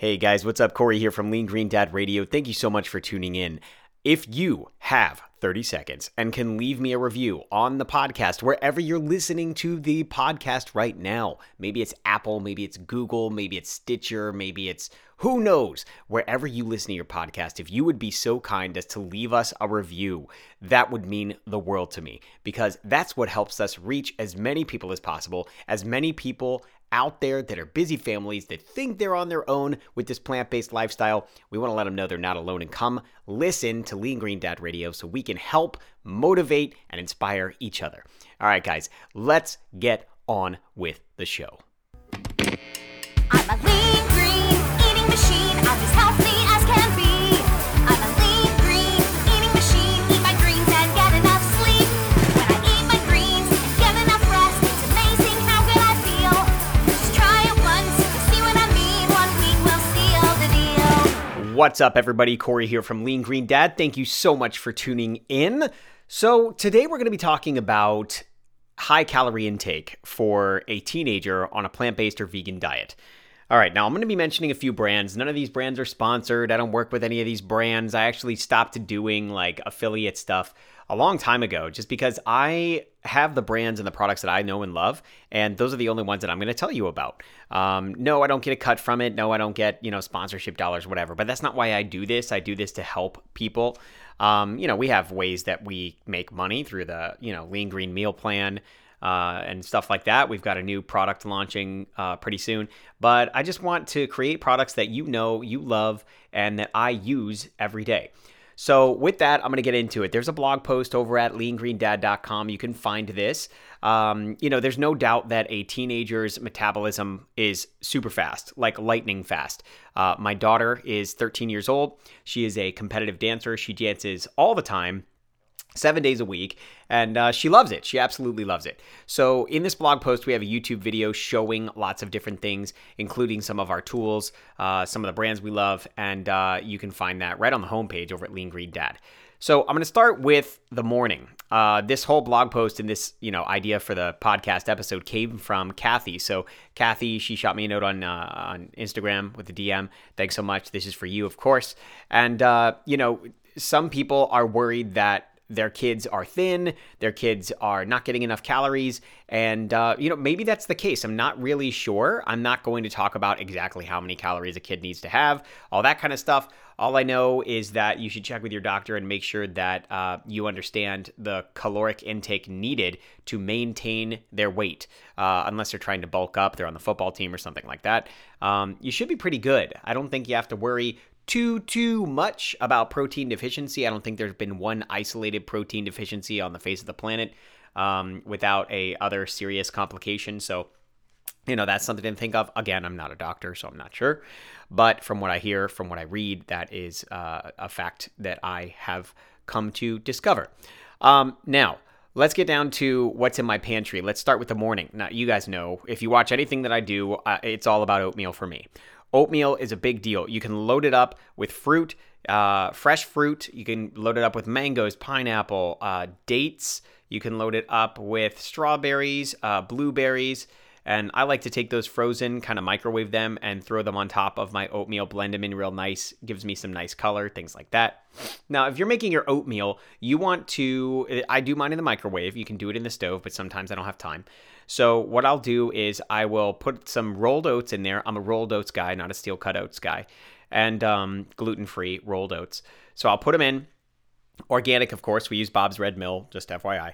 Hey guys, what's up? Corey here from Lean Green Dad Radio. Thank you so much for tuning in. If you have 30 seconds and can leave me a review on the podcast, wherever you're listening to the podcast right now, maybe it's Apple, maybe it's Google, maybe it's Stitcher, maybe it's who knows, wherever you listen to your podcast, if you would be so kind as to leave us a review, that would mean the world to me because that's what helps us reach as many people as possible, as many people out there that are busy families that think they're on their own with this plant-based lifestyle. We want to let them know they're not alone and come listen to Lean Green Dad Radio so we can help motivate and inspire each other. All right, guys, let's get on with the show. I'm a lean green eating machine. I'm as healthy as can be. I'm a lean green eating machine. Eat my greens and get enough sleep. When I eat my greens and get enough rest, it's amazing how good I feel. Just try it once to see what I mean. 1 week will seal the deal. What's up, everybody? Corey here from Lean Green Dad. Thank you so much for tuning in. So today we're going to be talking about high calorie intake for a teenager on a plant-based or vegan diet. All right, now I'm going to be mentioning a few brands. None of these brands are sponsored. I don't work with any of these brands. I actually stopped doing like affiliate stuff a long time ago just because I have the brands and the products that I know and love, and those are the only ones that I'm going to tell you about. No, I don't get a cut from it. No, I don't get, sponsorship dollars, whatever, but that's not why I do this. I do this to help people. We have ways that we make money through the, Lean Green Meal Plan, and stuff like that. We've got a new product launching pretty soon, but I just want to create products that you know, you love, and that I use every day. So with that, I'm going to get into it. There's a blog post over at leangreendad.com. You can find this. There's no doubt that a teenager's metabolism is super fast, like lightning fast. My daughter is 13 years old. She is a competitive dancer. She dances all the time, 7 days a week, and she loves it. She absolutely loves it. So in this blog post, we have a YouTube video showing lots of different things, including some of our tools, some of the brands we love, and you can find that right on the homepage over at Lean Green Dad. So I'm going to start with the morning. This whole blog post and this, idea for the podcast episode came from Kathy. So Kathy, she shot me a note on Instagram with a DM. Thanks so much. This is for you, of course. And, some people are worried that their kids are thin, their kids are not getting enough calories, and maybe that's the case. I'm not really sure. I'm not going to talk about exactly how many calories a kid needs to have, all that kind of stuff. All I know is that you should check with your doctor and make sure that you understand the caloric intake needed to maintain their weight, unless they're trying to bulk up, they're on the football team or something like that. You should be pretty good. I don't think you have to worry too much about protein deficiency. I don't think there's been one isolated protein deficiency on the face of the planet without a other serious complication. So, that's something to think of. Again, I'm not a doctor, so I'm not sure. But from what I hear, from what I read, that is a fact that I have come to discover. Now, let's get down to what's in my pantry. Let's start with the morning. Now, you guys know, if you watch anything that I do, it's all about oatmeal for me. Oatmeal is a big deal. You can load it up with fruit, fresh fruit. You can load it up with mangoes, pineapple, dates. You can load it up with strawberries, blueberries. And I like to take those frozen, kind of microwave them and throw them on top of my oatmeal, blend them in real nice, gives me some nice color, things like that. Now, if you're making your oatmeal, I do mine in the microwave. You can do it in the stove, but sometimes I don't have time. So what I'll do is I will put some rolled oats in there. I'm a rolled oats guy, not a steel cut oats guy, and gluten-free rolled oats. So I'll put them in. Organic, of course. We use Bob's Red Mill, just FYI.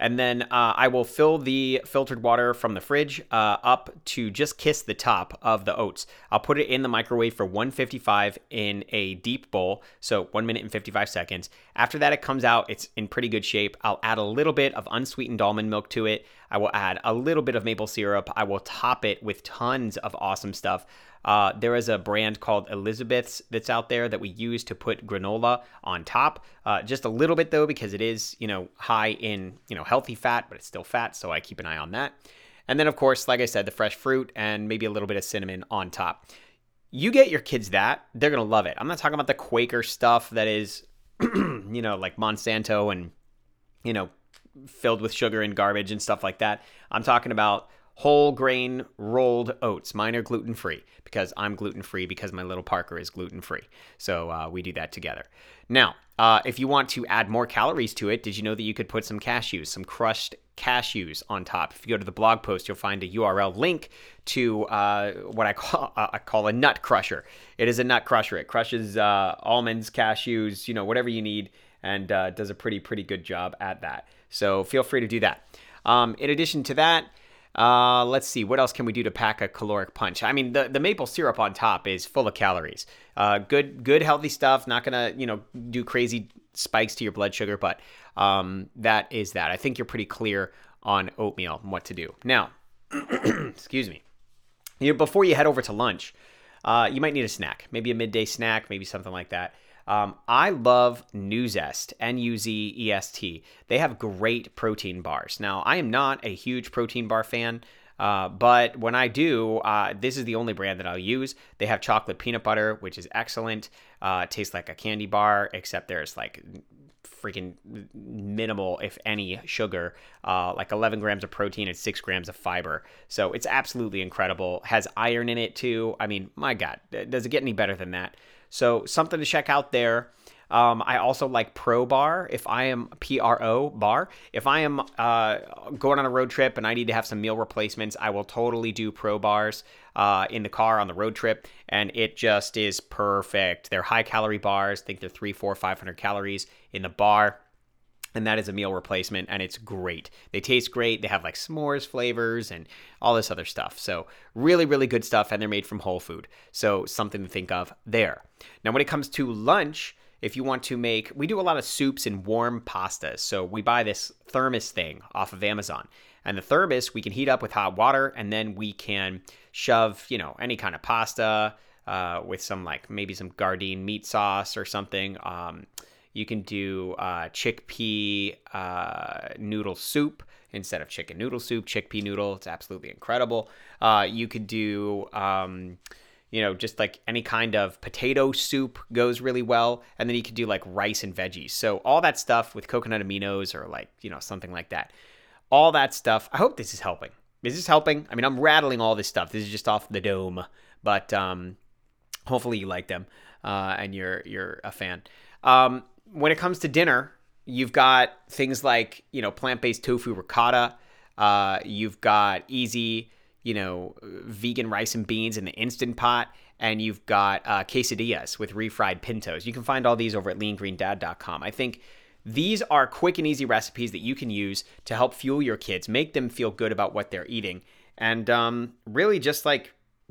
And then I will fill the filtered water from the fridge up to just kiss the top of the oats. I'll put it in the microwave for 155 in a deep bowl, so 1 minute and 55 seconds. After that, it comes out. It's in pretty good shape. I'll add a little bit of unsweetened almond milk to it. I will add a little bit of maple syrup. I will top it with tons of awesome stuff. There is a brand called Elizabeth's that's out there that we use to put granola on top. Just a little bit, though, because it is, high in, healthy fat, but it's still fat, so I keep an eye on that. And then, of course, like I said, the fresh fruit and maybe a little bit of cinnamon on top. You get your kids that, they're going to love it. I'm not talking about the Quaker stuff that is, like Monsanto and, filled with sugar and garbage and stuff like that. I'm talking about whole grain rolled oats. Mine are gluten-free because I'm gluten-free because my little Parker is gluten-free. So we do that together. Now, if you want to add more calories to it, did you know that you could put some cashews, some crushed cashews on top? If you go to the blog post, you'll find a URL link to what I call a nut crusher. It is a nut crusher. It crushes almonds, cashews, whatever you need, and does a pretty good job at that. So feel free to do that. In addition to that, let's see, what else can we do to pack a caloric punch? I mean, the maple syrup on top is full of calories. Good healthy stuff. Not gonna, do crazy spikes to your blood sugar, but that is that. I think you're pretty clear on oatmeal and what to do. Now, excuse me. Before you head over to lunch, you might need a snack, maybe a midday snack, maybe something like that. I love Nu-Zest, N-U-Z-E-S-T. They have great protein bars. Now, I am not a huge protein bar fan, but when I do, this is the only brand that I'll use. They have chocolate peanut butter, which is excellent. Tastes like a candy bar, except there's like freaking minimal, if any, sugar, like 11 grams of protein and 6 grams of fiber. So it's absolutely incredible. Has iron in it too. I mean, my God, does it get any better than that? So something to check out there. I also like Pro Bar. If I am P-R-O Bar, if I am going on a road trip and I need to have some meal replacements, I will totally do Pro Bars in the car on the road trip, and it just is perfect. They're high-calorie bars. I think they're 300, 400, 500 calories in the bar, and that is a meal replacement, and it's great. They taste great. They have like s'mores flavors and all this other stuff. So really, really good stuff, and they're made from whole food. So something to think of there. Now, when it comes to lunch, if you want to make, we do a lot of soups and warm pastas. So we buy this thermos thing off of Amazon. And the thermos, we can heat up with hot water, and then we can shove, any kind of pasta with some maybe some Gardein meat sauce or something. You can do chickpea noodle soup instead of chicken noodle soup, chickpea noodle. It's absolutely incredible. You could do, just like any kind of potato soup goes really well. And then you could do like rice and veggies. So all that stuff with coconut aminos or something like that. All that stuff. I hope this is helping. Is this helping? I mean, I'm rattling all this stuff. This is just off the dome. But hopefully you like them and you're a fan. When it comes to dinner, you've got things like, plant-based tofu ricotta. You've got easy, vegan rice and beans in the Instant Pot. And you've got quesadillas with refried pintos. You can find all these over at leangreendad.com. I think these are quick and easy recipes that you can use to help fuel your kids, make them feel good about what they're eating, and really just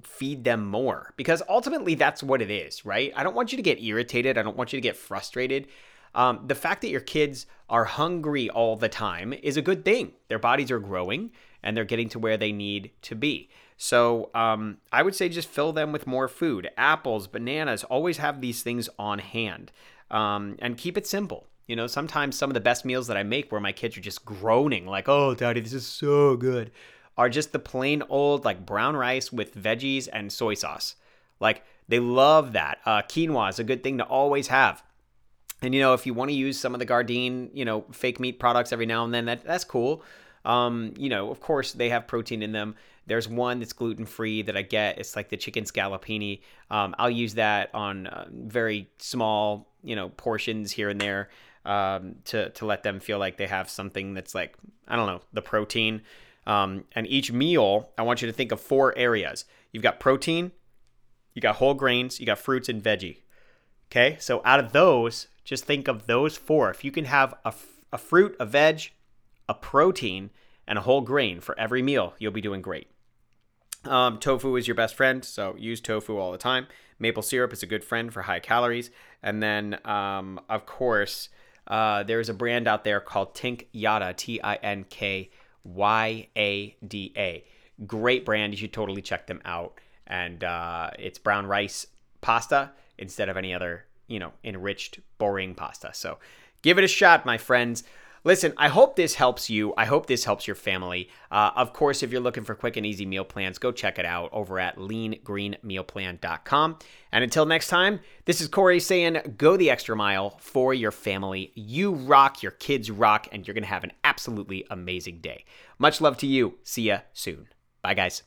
feed them more, because ultimately that's what it is, right? I don't want you to get irritated. I don't want you to get frustrated. The fact that your kids are hungry all the time is a good thing. Their bodies are growing and they're getting to where they need to be. So I would say just fill them with more food. Apples, bananas, always have these things on hand, and keep it simple. Sometimes some of the best meals that I make where my kids are just groaning like, oh, Daddy, this is so good, are just the plain old brown rice with veggies and soy sauce. They love that. Quinoa is a good thing to always have. And, if you want to use some of the Gardein, fake meat products every now and then, that's cool. Of course, they have protein in them. There's one that's gluten-free that I get. It's the chicken scallopini. I'll use that on very small, portions here and there to let them feel like they have something that's I don't know, the protein. And each meal, I want you to think of 4 areas. You've got protein, you got whole grains, you got fruits and veggie. Okay. So out of those, just think of those 4. If you can have a fruit, a veg, a protein, and a whole grain for every meal, you'll be doing great. Tofu is your best friend. So use tofu all the time. Maple syrup is a good friend for high calories. And then, of course, there's a brand out there called Tink Yada, T-I-N-K-Y-A-D-A. Great brand. You should totally check them out. And it's brown rice pasta instead of any other, enriched, boring pasta. So give it a shot, my friends. Listen, I hope this helps you. I hope this helps your family. Of course, if you're looking for quick and easy meal plans, go check it out over at leangreenmealplan.com. And until next time, this is Corey saying go the extra mile for your family. You rock, your kids rock, and you're going to have an absolutely amazing day. Much love to you. See ya soon. Bye, guys.